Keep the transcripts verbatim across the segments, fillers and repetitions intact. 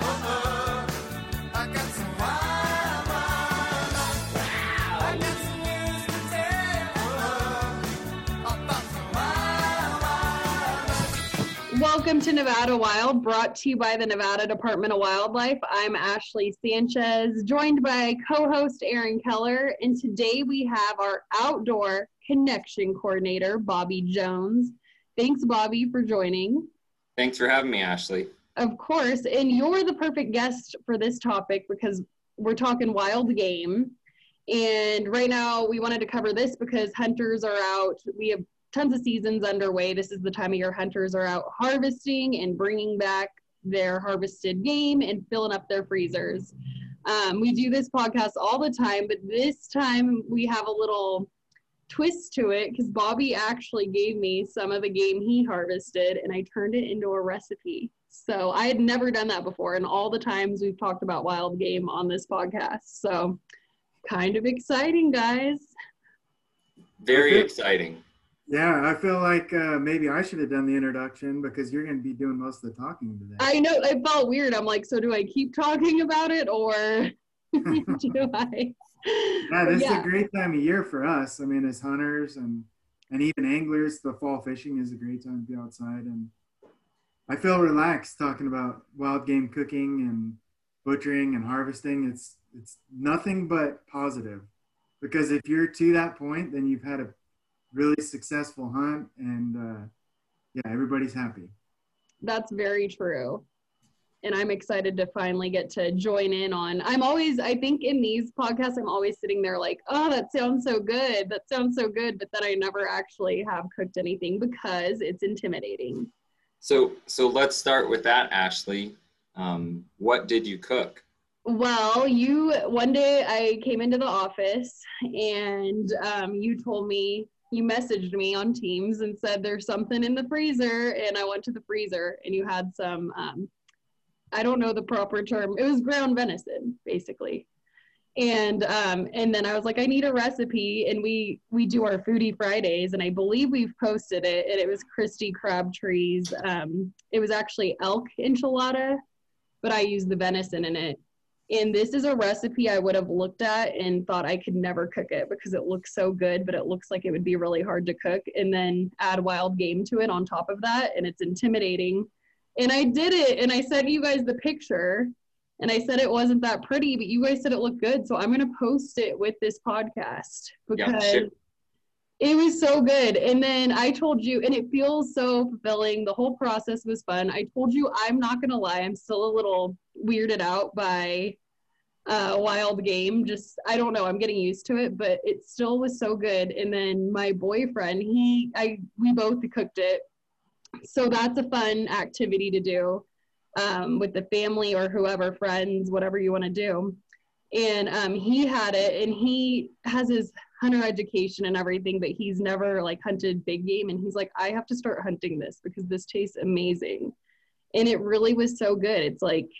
oh, oh, I got some wild, wild life. Wow. I got some news to tell, oh, oh, about some wild, wild life. Welcome to Nevada Wild, brought to you by the Nevada Department of Wildlife. I'm Ashley Sanchez, joined by co-host Aaron Keller, and today we have our outdoor connection coordinator, Bobby Jones. Thanks, Bobby, for joining. Thanks for having me, Ashley. Of course, and you're the perfect guest for this topic because we're talking wild game. And right now we wanted to cover this because hunters are out. We have tons of seasons underway. This is the time of year hunters are out harvesting and bringing back their harvested game and filling up their freezers. Um, we do this podcast all the time, but this time we have a little twist to it because Bobby actually gave me some of the game he harvested and I turned it into a recipe. So I had never done that before, and all the times we've talked about wild game on this podcast. So kind of exciting, guys. Very feel, exciting. Yeah, I feel like uh, maybe I should have done the introduction because you're going to be doing most of the talking today. I know. I felt weird. I'm like, so do I keep talking about it or do I? Yeah, this yeah. is a great time of year for us. I mean, as hunters and, and even anglers, the fall fishing is a great time to be outside. And I feel relaxed talking about wild game cooking and butchering and harvesting. It's it's nothing but positive, because if you're to that point, then you've had a really successful hunt, and uh, yeah, everybody's happy. That's very true. And I'm excited to finally get to join in on, I'm always, I think in these podcasts, I'm always sitting there like, oh, that sounds so good. That sounds so good. But then I never actually have cooked anything because it's intimidating. So, so let's start with that, Ashley. Um, what did you cook? Well, you, one day I came into the office and um, you told me, you messaged me on Teams and said, there's something in the freezer. And I went to the freezer and you had some, um, I don't know the proper term. It was ground venison, basically. And um, and then I was like, I need a recipe. And we we do our Foodie Fridays, and I believe we've posted it. And it was Christy Crabtree's. Um, it was actually elk enchilada, but I used the venison in it. And this is a recipe I would have looked at and thought I could never cook it because it looks so good, but it looks like it would be really hard to cook. And then add wild game to it on top of that, and it's intimidating. And I did it, and I sent you guys the picture, and I said it wasn't that pretty, but you guys said it looked good, so I'm going to post it with this podcast, because yeah, it was so good. And then I told you, and it feels so fulfilling. The whole process was fun. I told you, I'm not going to lie, I'm still a little weirded out by uh, wild game. Just, I don't know, I'm getting used to it, but it still was so good. And then my boyfriend, he, I, we both cooked it. So that's a fun activity to do um, with the family or whoever, friends, whatever you want to do. And um, he had it, and he has his hunter education and everything, but he's never like hunted big game. And he's like, I have to start hunting this because this tastes amazing. And it really was so good. It's like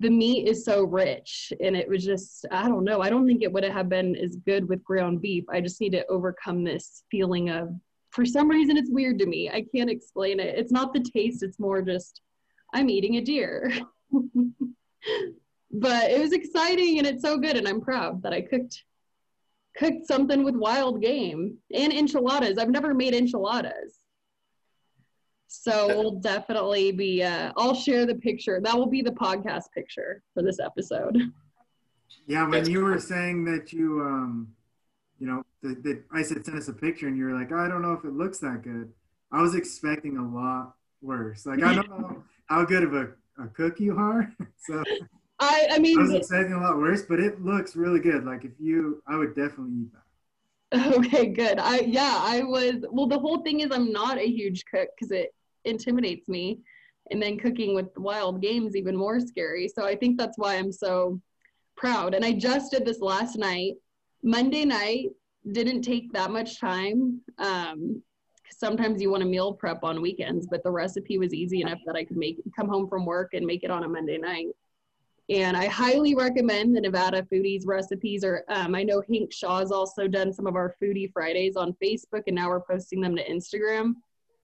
the meat is so rich, and it was just, I don't know. I don't think it would have been as good with ground beef. I just need to overcome this feeling of, for some reason, it's weird to me. I can't explain it. It's not the taste. It's more just, I'm eating a deer. But it was exciting, and it's so good, and I'm proud that I cooked cooked something with wild game and enchiladas. I've never made enchiladas. So we'll definitely be, uh, I'll share the picture. That will be the podcast picture for this episode. Yeah, when you were saying that you... Um... You know, the, the, I said, send us a picture, and you were like, oh, I don't know if it looks that good. I was expecting a lot worse. Like, I don't know how good of a, a cook you are. So I, I mean, I was expecting a lot worse, but it looks really good. Like, if you, I would definitely eat that. Okay, good. I, yeah, I was, well, the whole thing is I'm not a huge cook because it intimidates me. And then cooking with wild game is even more scary. So I think that's why I'm so proud. And I just did this last night. Monday night didn't take that much time. Um, sometimes you want to meal prep on weekends, but the recipe was easy enough that I could make come home from work and make it on a Monday night. And I highly recommend the Nevada Foodies recipes. Or um, I know Hank Shaw has also done some of our Foodie Fridays on Facebook, and now we're posting them to Instagram.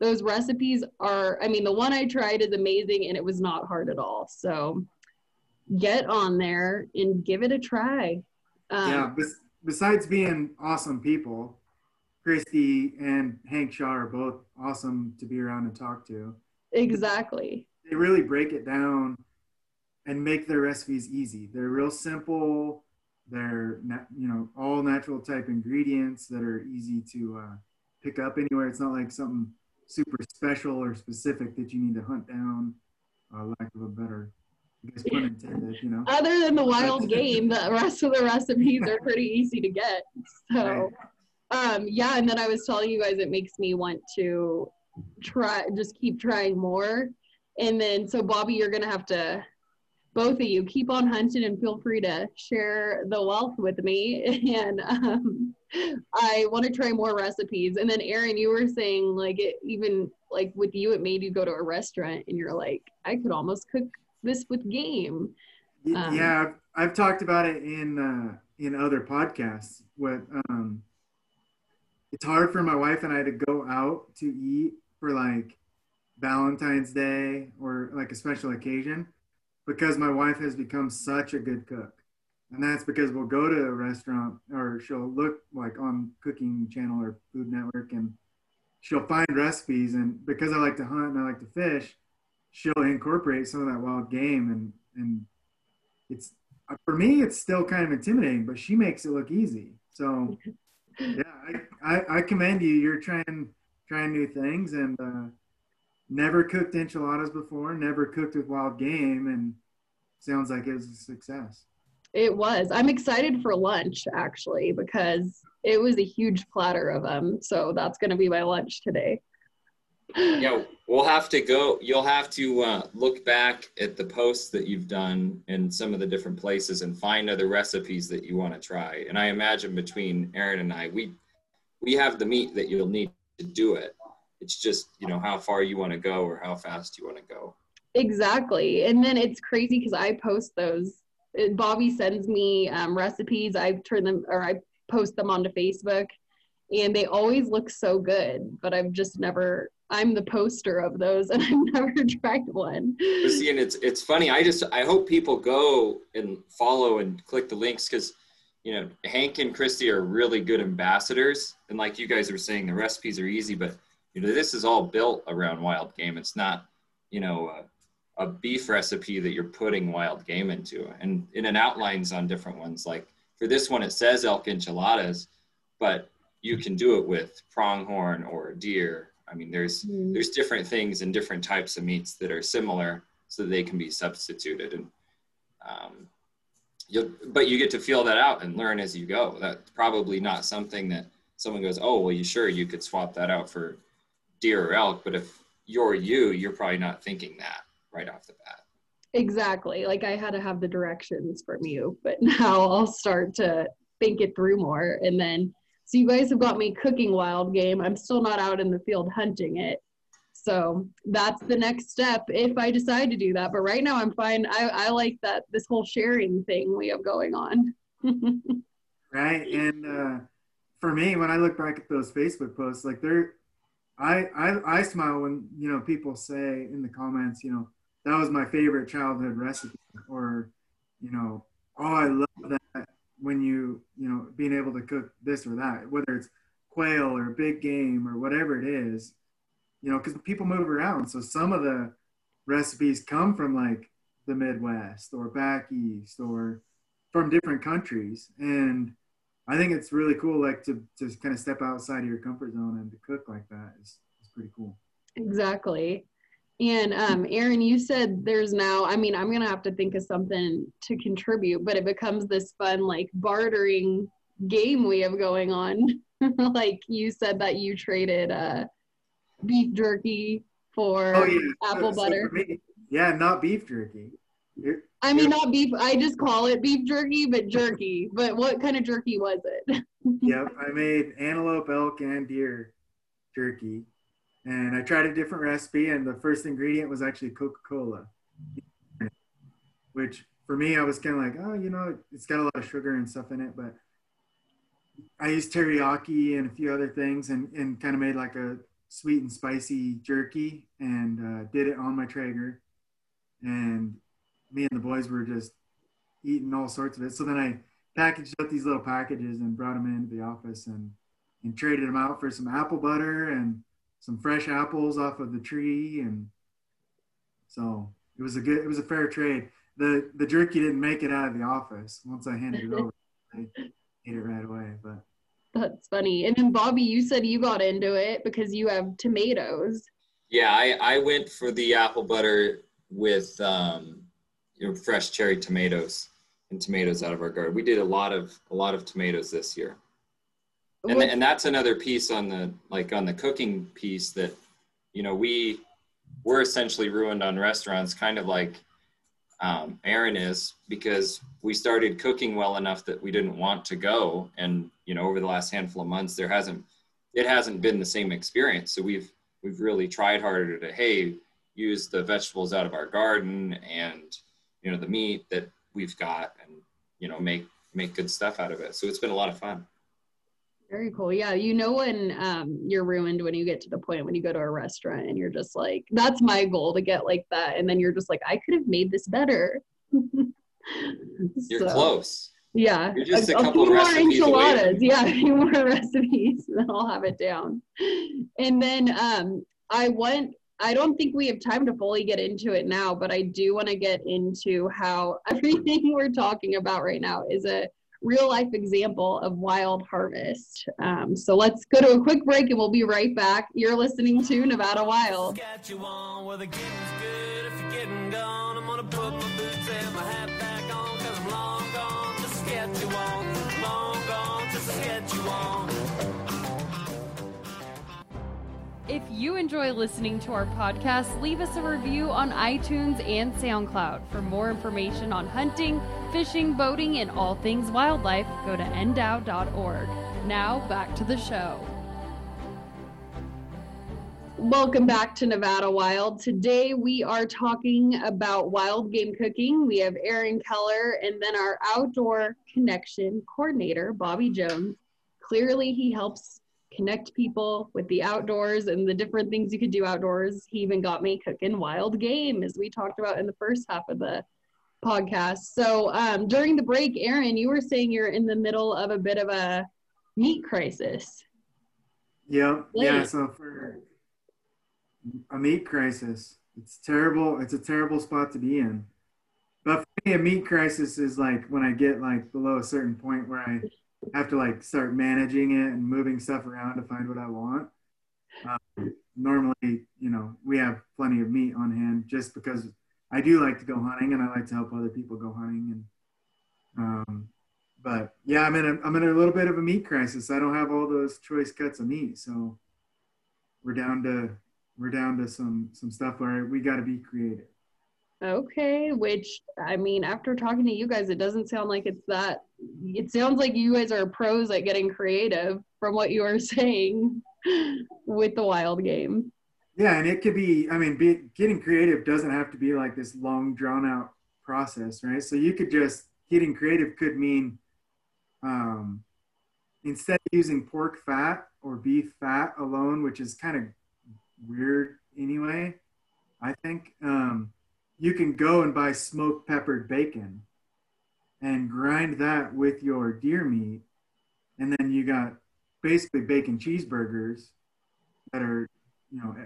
Those recipes are, I mean, the one I tried is amazing, and it was not hard at all. So get on there and give it a try. Um, yeah, bes- besides being awesome people, Christy and Hank Shaw are both awesome to be around and talk to. Exactly. They really break it down and make their recipes easy. They're real simple. They're, you know, all natural type ingredients that are easy to uh, pick up anywhere. It's not like something super special or specific that you need to hunt down, uh, lack of a better, I guess, pun intended, you know. Other than the wild game, the rest of the recipes are pretty easy to get. So, right. um, yeah, and then I was telling you guys, it makes me want to try, just keep trying more. And then, so Bobby, you're going to have to, both of you, keep on hunting and feel free to share the wealth with me. And um, I want to try more recipes. And then Aaron, you were saying, like, it, even like with you, it made you go to a restaurant and you're like, I could almost cook this with game. Um, yeah, I've, I've talked about it in uh, in other podcasts. What um, it's hard for my wife and I to go out to eat for like Valentine's Day or like a special occasion, because my wife has become such a good cook. And that's because we'll go to a restaurant, or she'll look like on Cooking Channel or Food Network, and she'll find recipes. And because I like to hunt and I like to fish, she'll incorporate some of that wild game. And, and it's, for me, it's still kind of intimidating, but she makes it look easy. So yeah, I, I, I commend you. You're trying, trying new things, and uh, never cooked enchiladas before, never cooked with wild game, and sounds like it was a success. It was. I'm excited for lunch, actually, because it was a huge platter of them. So that's going to be my lunch today. Yeah, we'll have to go. You'll have to uh, look back at the posts that you've done in some of the different places and find other recipes that you want to try. And I imagine between Aaron and I, we we have the meat that you'll need to do it. It's just, you know, how far you want to go or how fast you want to go. Exactly. And then it's crazy because I post those. Bobby sends me um, recipes. I turn them, or I post them onto Facebook, and they always look so good, but I've just never, I'm the poster of those, and I've never tried one. But see, and it's, it's funny. I just, I hope people go and follow and click the links, because, you know, Hank and Christy are really good ambassadors. And like you guys were saying, the recipes are easy, but, you know, this is all built around wild game. It's not, you know, uh, a beef recipe that you're putting wild game into, and in an outlines on different ones. Like for this one, it says elk enchiladas, but you can do it with pronghorn or deer. I mean, there's, mm-hmm. there's different things and different types of meats that are similar so that they can be substituted. And, um, you'll, but you get to feel that out and learn as you go. That's probably not something that someone goes, oh, well, you sure you could swap that out for deer or elk. But if you're you, you're probably not thinking that right off the bat. Exactly. Like I had to have the directions from you, but now I'll start to think it through more. And then, so you guys have got me cooking wild game. I'm still not out in the field hunting it. So that's the next step if I decide to do that. But right now I'm fine. I, I like that, this whole sharing thing we have going on. Right. And uh, for me, when I look back at those Facebook posts, like they're, I, I I smile when, you know, people say in the comments, you know, that was my favorite childhood recipe, or, you know, oh, I love that when you, you know, being able to cook this or that, whether it's quail or big game or whatever it is, you know, because people move around. So some of the recipes come from like the Midwest or back east or from different countries. And I think it's really cool, like to just kind of step outside of your comfort zone and to cook like that is, is pretty cool. Exactly. And um, Aaron, you said there's now, I mean, I'm going to have to think of something to contribute, but it becomes this fun, like bartering game we have going on. Like you said that you traded uh, beef jerky for oh, yeah. apple so, butter. So for me, yeah, not beef jerky. You're, I mean, not beef. I just call it beef jerky, but jerky. But what kind of jerky was it? Yep, I made antelope, elk, and deer jerky, and I tried a different recipe. And the first ingredient was actually Coca-Cola, which for me, I was kind of like, oh, you know, it's got a lot of sugar and stuff in it, but I used teriyaki and a few other things and, and kind of made like a sweet and spicy jerky and uh, did it on my Traeger. And me and the boys were just eating all sorts of it. So then I packaged up these little packages and brought them into the office and, and traded them out for some apple butter and some fresh apples off of the tree. And so it was a good, it was a fair trade. The, the jerky didn't make it out of the office. Once I handed it over, I ate it right away, but. That's funny. And then Bobby, you said you got into it because you have tomatoes. Yeah, I, I went for the apple butter with um, your fresh cherry tomatoes and tomatoes out of our garden. We did a lot of a lot of tomatoes this year, and and that's another piece on the like on the cooking piece that, you know, we we're essentially ruined on restaurants, kind of like um, Aaron is, because we started cooking well enough that we didn't want to go, and you know over the last handful of months there hasn't it hasn't been the same experience. So we've we've really tried harder to hey. use the vegetables out of our garden and, you know, the meat that we've got and, you know, make, make good stuff out of it. So it's been a lot of fun. Very cool. Yeah. You know, when um, you're ruined when you get to the point when you go to a restaurant and you're just like, that's my goal, to get like that. And then you're just like, I could have made this better. You're so close. Yeah. You're just a, a couple few more enchiladas. Yeah. A few more recipes. Then I'll have it down. And then um, I went, I don't think we have time to fully get into it now, but I do want to get into how everything we're talking about right now is a real life example of Wild Harvest. Um, so let's go to a quick break and we'll be right back. You're listening to Nevada Wild. Got you on, well, the getting's good. If you're getting gone, I'm gonna put my boots and my hat back on, 'cause I'm long gone, just to get you on, long gone, just to get you on. If you enjoy listening to our podcast, leave us a review on iTunes and SoundCloud. For more information on hunting, fishing, boating, and all things wildlife, go to n dow dot org. Now, back to the show. Welcome back to Nevada Wild. Today, we are talking about wild game cooking. We have Aaron Keller and then our outdoor connection coordinator, Bobby Jones. Clearly, he helps connect people with the outdoors and the different things you could do outdoors. He even got me cooking wild game, as we talked about in the first half of the podcast. So um, during the break, Aaron, you were saying you're in the middle of a bit of a meat crisis. Yeah, yeah, so for a meat crisis, it's terrible. It's a terrible spot to be in. But for me, a meat crisis is like when I get like below a certain point where I have to like start managing it and moving stuff around to find what I want. Um, normally, you know, we have plenty of meat on hand just because I do like to go hunting and I like to help other people go hunting. And um, but yeah, I'm in a I'm in a little bit of a meat crisis. I don't have all those choice cuts of meat, so we're down to we're down to some some stuff where we got to be creative. Okay, which, I mean, after talking to you guys, it doesn't sound like it's that, it sounds like you guys are pros at getting creative from what you are saying with the wild game. Yeah, and it could be, I mean, be, getting creative doesn't have to be like this long, drawn-out process, right? So you could just, getting creative could mean, um, instead of using pork fat or beef fat alone, which is kind of weird anyway, I think, um, you can go and buy smoked peppered bacon and grind that with your deer meat. And then you got basically bacon cheeseburgers that are, you know,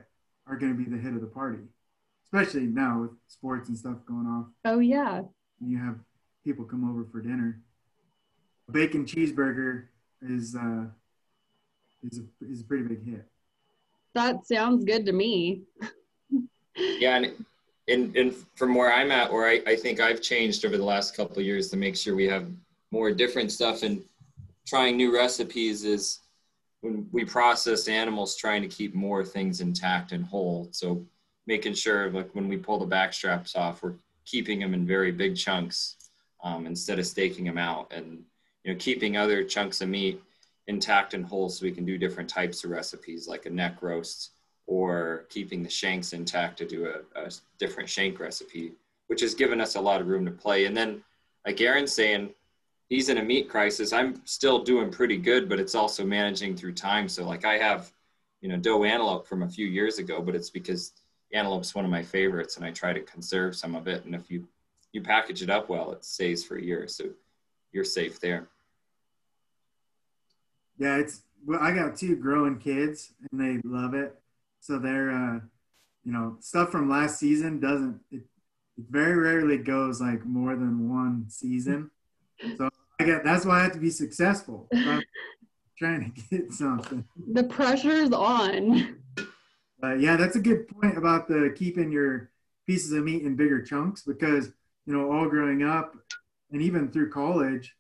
are going to be the hit of the party, especially now with sports and stuff going off. Oh yeah. You have people come over for dinner. A bacon cheeseburger is, uh, is, a, is a pretty big hit. That sounds good to me. Yeah. And it- And, and from where I'm at, where I, I think I've changed over the last couple of years to make sure we have more different stuff, and trying new recipes is when we process animals, trying to keep more things intact and whole. So making sure like when we pull the back straps off, we're keeping them in very big chunks um, instead of staking them out, and you know keeping other chunks of meat intact and whole so we can do different types of recipes like a neck roast, or keeping the shanks intact to do a, a different shank recipe which has given us a lot of room to play. And then, like Aaron's saying, he's in a meat crisis. I'm still doing pretty good, but it's also managing through time. So like I have, you know, doe antelope from a few years ago, but it's because antelope's one of my favorites and I try to conserve some of it. And if you, you package it up well, it stays for a year. So you're safe there. Yeah, it's, well, I got two growing kids and they love it. So they're, uh, you know, stuff from last season doesn't, it very rarely goes like more than one season. So I guess that's why I have to be successful. I'm trying to get something. The pressure's on. But yeah, that's a good point about the keeping your pieces of meat in bigger chunks, because, you know, all growing up and even through college,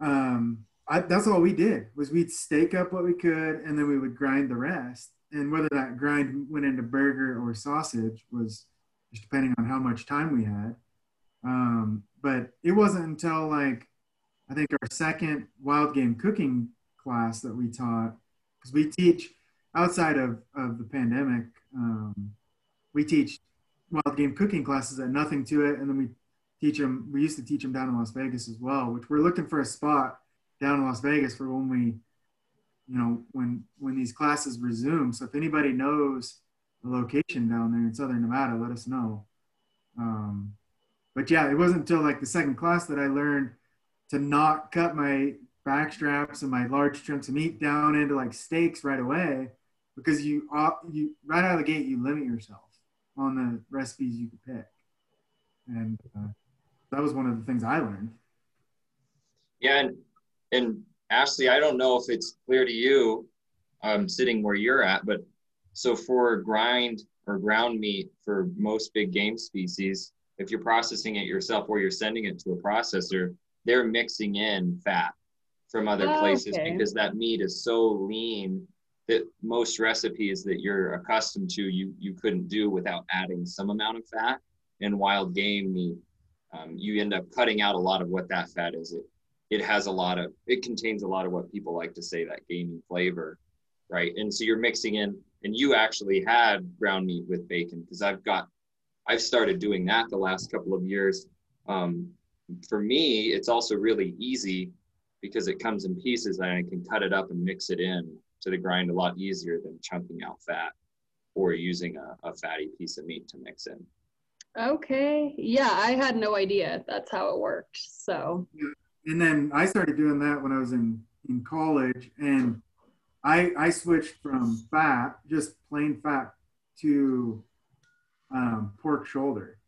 um, I, that's all we did was we'd steak up what we could and then we would grind the rest. And whether that grind went into burger or sausage was just depending on how much time we had. Um, but it wasn't until like, I think our second wild game cooking class that we taught, because we teach outside of, of the pandemic, um, we teach wild game cooking classes at Nothing to It. And then we teach them, we used to teach them down in Las Vegas as well, which we're looking for a spot down in Las Vegas for when we, you know, when, when these classes resume. So if anybody knows the location down there in Southern Nevada, let us know. Um, But yeah, it wasn't until like the second class that I learned to not cut my back straps and my large chunks of meat down into like steaks right away, because you you right out of the gate, you limit yourself on the recipes you could pick. And uh, that was one of the things I learned. Yeah, and, and Ashley, I don't know if it's clear to you um, sitting where you're at, but so for grind or ground meat for most big game species, if you're processing it yourself or you're sending it to a processor, they're mixing in fat from other oh, places okay. because that meat is so lean that most recipes that you're accustomed to, you, you couldn't do without adding some amount of fat. In wild game meat, um, you end up cutting out a lot of what that fat is. It, it has a lot of, it contains a lot of what people like to say, that gamey flavor, right? And so you're mixing in, and you actually had ground meat with bacon, because I've got I've started doing that the last couple of years. Um, for me, it's also really easy because it comes in pieces and I can cut it up and mix it in to the grind a lot easier than chunking out fat or using a, a fatty piece of meat to mix in. Okay. Yeah, I had no idea that's how it worked. So. And then I started doing that when I was in, in college, and I, I switched from fat, just plain fat, to Um, pork shoulder.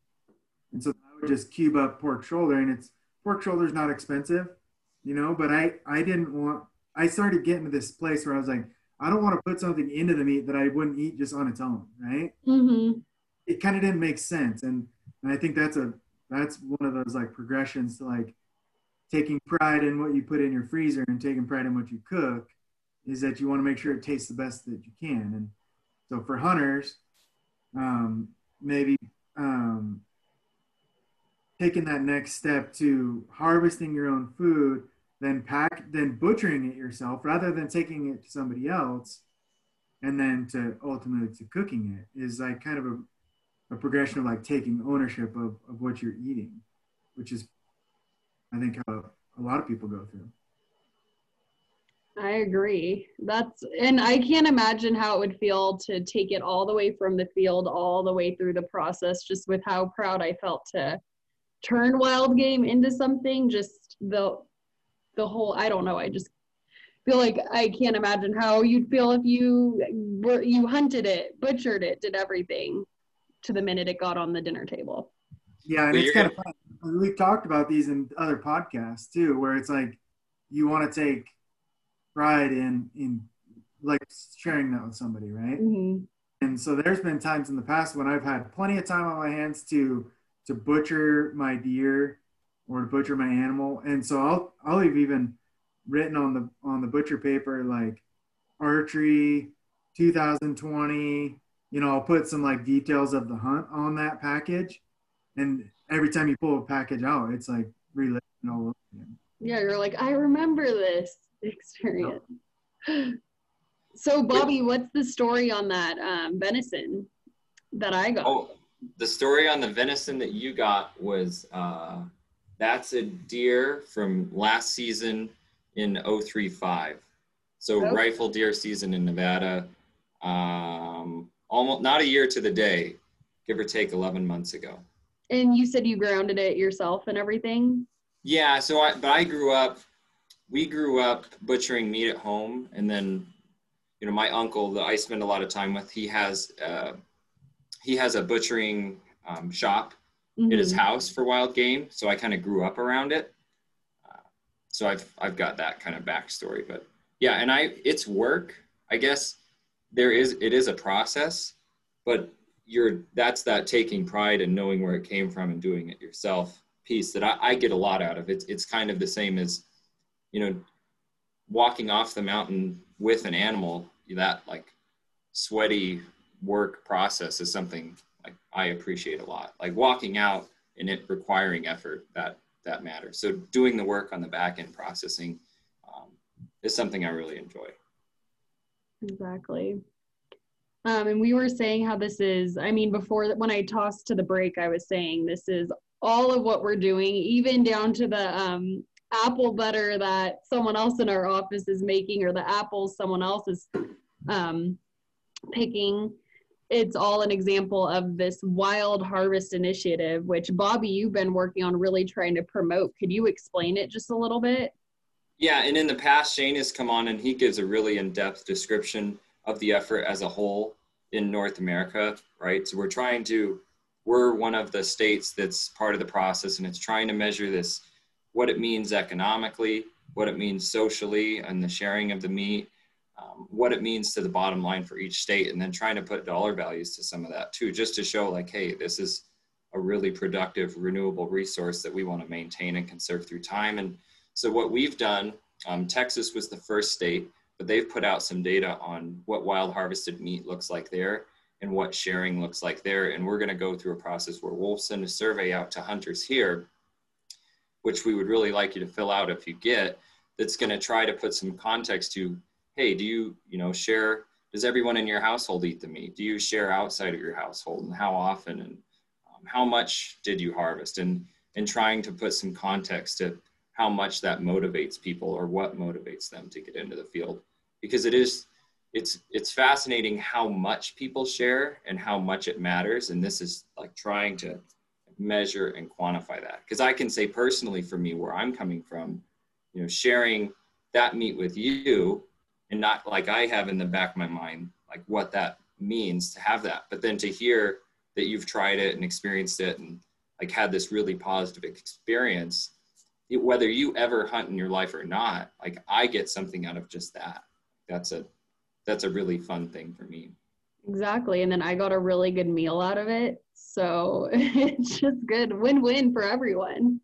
And so I would just cube up pork shoulder, and it's pork shoulder is not expensive, you know, but I, I didn't want, I started getting to this place where I was like, I don't want to put something into the meat that I wouldn't eat just on its own. Right. Mm-hmm. It kind of didn't make sense. And, and I think that's a, that's one of those like progressions to like taking pride in what you put in your freezer and taking pride in what you cook, is that you want to make sure it tastes the best that you can. And so for hunters, um, maybe um, taking that next step to harvesting your own food, then pack, then butchering it yourself rather than taking it to somebody else, and then to ultimately to cooking it, is like kind of a, a progression of like taking ownership of, of what you're eating, which is, I think, how a lot of people go through. I agree. That's, and I can't imagine how it would feel to take it all the way from the field all the way through the process, just with how proud I felt to turn wild game into something. Just the the whole, I don't know, I just feel like I can't imagine how you'd feel if you were, you hunted it, butchered it, did everything to the minute it got on the dinner table. Yeah, and it's kind of fun. We've talked about these in other podcasts too, where it's like you want to take pride in in like sharing that with somebody, right? Mm-hmm. And so there's been times in the past when I've had plenty of time on my hands to to butcher my deer or to butcher my animal, and so I'll I'll have even written on the on the butcher paper like archery two thousand twenty, you know, I'll put some like details of the hunt on that package, and every time you pull a package out, it's like reliving all over again. Yeah, you're like, I remember this experience. So Bobby, what's the story on that um venison that I got? Oh, the story on the venison that you got was, uh, that's a deer from last season in oh three five. So okay. Rifle deer season in Nevada, um, almost not a year to the day, give or take eleven months ago. And you said you grounded it yourself and everything? Yeah, so I, but I grew up, we grew up butchering meat at home. And then, you know, my uncle that I spend a lot of time with, he has, uh, he has a butchering um, shop mm-hmm. at his house for wild game. So I kind of grew up around it. Uh, so I've, I've got that kind of backstory, but yeah, and I, it's work, I guess there is, it is a process, but you're, that's that taking pride and knowing where it came from and doing it yourself piece that I, I get a lot out of. It's, it's kind of the same as, you know, walking off the mountain with an animal, that like sweaty work process is something like I appreciate a lot, like walking out and it requiring effort that, that matters. So doing the work on the back end processing um, is something I really enjoy. Exactly. Um, and we were saying how this is, I mean, before when I tossed to the break, I was saying this is all of what we're doing, even down to the um, apple butter that someone else in our office is making or the apples someone else is um, picking. It's all an example of this Wild Harvest Initiative, which Bobby, you've been working on really trying to promote. Could you explain it just a little bit? Yeah, and in the past, Shane has come on and he gives a really in-depth description of the effort as a whole in North America, right? So we're trying to, we're one of the states that's part of the process, and it's trying to measure this, what it means economically, what it means socially, and the sharing of the meat, um, what it means to the bottom line for each state, and then trying to put dollar values to some of that too, just to show like, hey, this is a really productive, renewable resource that we want to maintain and conserve through time. And so what we've done, um, Texas was the first state, but they've put out some data on what wild harvested meat looks like there and what sharing looks like there. And we're going to go through a process where we'll send a survey out to hunters here, which we would really like you to fill out if you get, that's going to try to put some context to, hey, do you, you know, share, does everyone in your household eat the meat? Do you share outside of your household, and how often, and um, how much did you harvest? And, and trying to put some context to how much that motivates people or what motivates them to get into the field. Because it is, it's, it's fascinating how much people share and how much it matters. And this is like trying to measure and quantify that. Because I can say personally for me, where I'm coming from, you know, sharing that meat with you and not like I have in the back of my mind, like what that means to have that. But then to hear that you've tried it and experienced it and like had this really positive experience, it, whether you ever hunt in your life or not, like I get something out of just that. That's a, that's a really fun thing for me. Exactly. And then I got a really good meal out of it. So it's just good, win-win for everyone.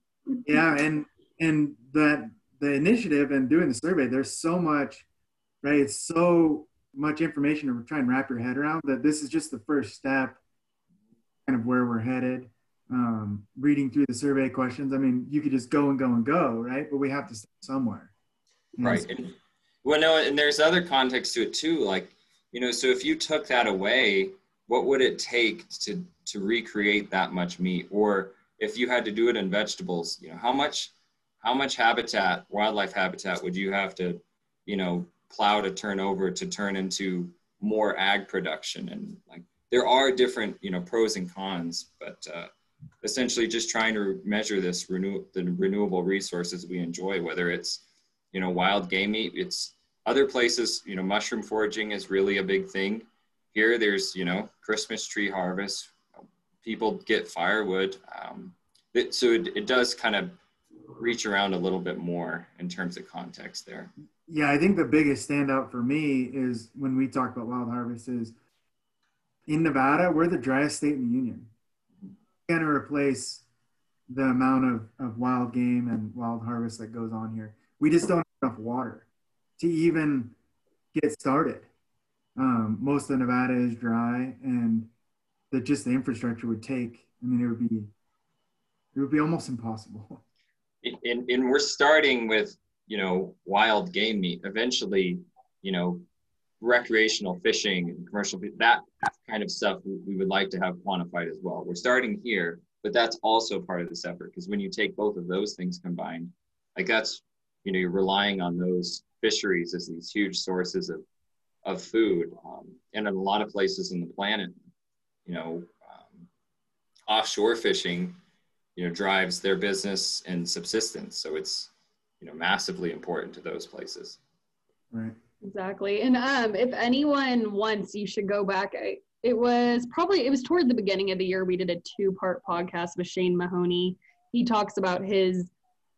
Yeah. And, and that the initiative and doing the survey, there's so much, right? It's so much information to try and wrap your head around that this is just the first step, kind of where we're headed. Um, reading through the survey questions, I mean, you could just go and go and go, right? But we have to start somewhere. And right. And, well, no, and there's other context to it too. Like, you know, so if you took that away, what would it take to, to recreate that much meat? Or if you had to do it in vegetables, you know, how much, how much habitat, wildlife habitat would you have to, you know, plow to turn over to turn into more ag production? And like, there are different, you know, pros and cons, but, uh, essentially just trying to measure this renew the renewable resources we enjoy, whether it's, you know, wild game meat, it's other places, you know, mushroom foraging is really a big thing here. There's, you know, Christmas tree harvest, people get firewood. Um, it, so it, it does kind of reach around a little bit more in terms of context there. Yeah. I think the biggest standout for me is when we talk about wild harvest is in Nevada, we're the driest state in the union. Going to replace the amount of, of wild game and wild harvest that goes on here. We just don't have enough water to even get started. Um, most of Nevada is dry, and that just the infrastructure would take, I mean, it would be, it would be almost impossible. And, and we're starting with, you know, wild game meat. Eventually, you know, recreational fishing, commercial, that kind of stuff we would like to have quantified as well. We're starting here, but that's also part of this effort, because when you take both of those things combined, like that's, you know, you're relying on those fisheries as these huge sources of, of food. Um, and in a lot of places in the planet, you know, um, offshore fishing, you know, drives their business and subsistence. So it's, you know, massively important to those places. Right. Exactly. And um, if anyone wants, you should go back. I, it was probably, it was toward the beginning of the year, we did a two-part podcast with Shane Mahoney. He talks about his,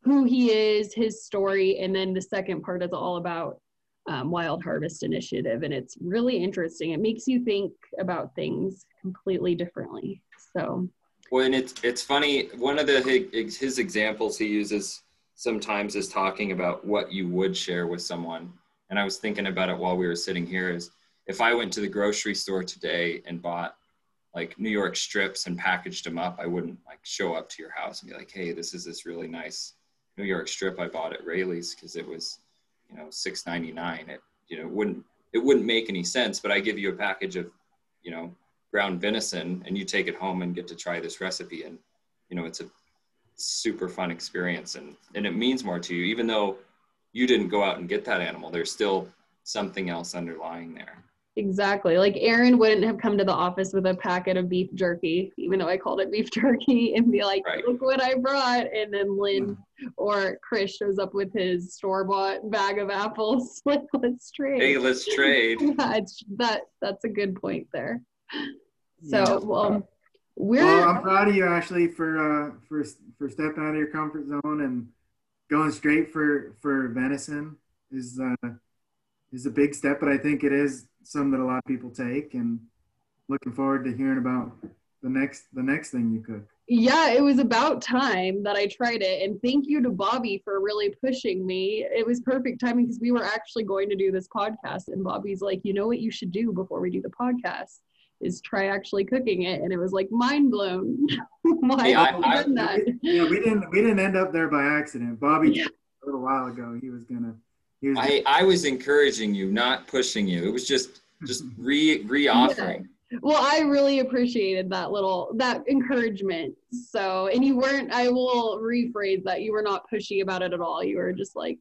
who he is, his story, and then the second part is all about um, Wild Harvest Initiative, and it's really interesting. It makes you think about things completely differently, so. Well, and it's, it's funny, one of the his, his examples he uses sometimes is talking about what you would share with someone, and I was thinking about it while we were sitting here, is if I went to the grocery store today and bought like New York strips and packaged them up, I wouldn't like show up to your house and be like, hey, this is this really nice New York strip I bought at Rayleigh's because it was, you know, six ninety-nine. It, you know, wouldn't, it wouldn't make any sense, but I give you a package of, you know, ground venison and you take it home and get to try this recipe. And, you know, it's a super fun experience, and, and it means more to you, even though you didn't go out and get that animal, there's still something else underlying there. Exactly. Like Aaron wouldn't have come to the office with a packet of beef jerky, even though I called it beef jerky, and be like, right, look what I brought. And then Lynn or Chris shows up with his store-bought bag of apples. Like, let's trade. Hey, let's trade. Yeah, that, that's a good point there. So, yeah. well, we're... Well, I'm proud of you, Ashley, for, uh, for, for stepping out of your comfort zone and going straight for, for venison is, uh, is a big step, but I think it is some that a lot of people take, and looking forward to hearing about the next the next thing you cook. Yeah, it was about time that I tried it, and thank you to Bobby for really pushing me. It was perfect timing because we were actually going to do this podcast, and Bobby's like, you know what you should do before we do the podcast is try actually cooking it, and it was like mind blown. Why yeah, have I, I, done that? We, yeah, we didn't we didn't end up there by accident. Bobby yeah. a little while ago he was gonna I, I was encouraging you, not pushing you. It was just just re re-offering. Yeah. Well, I really appreciated that little, that encouragement. So, and you weren't, I will rephrase that, you were not pushy about it at all. You were just like,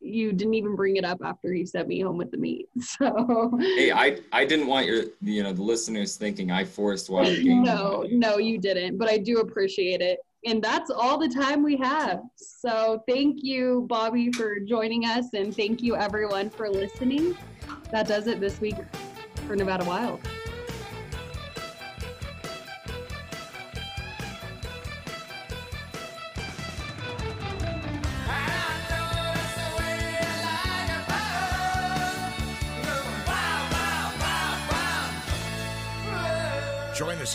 you didn't even bring it up after you sent me home with the meat, so. Hey, I, I didn't want your, you know, the listeners thinking I forced wild game. No, no, you didn't, but I do appreciate it. And that's all the time we have. So thank you, Bobby, for joining us. And thank you, everyone, for listening. That does it this week for Nevada Wild. Join us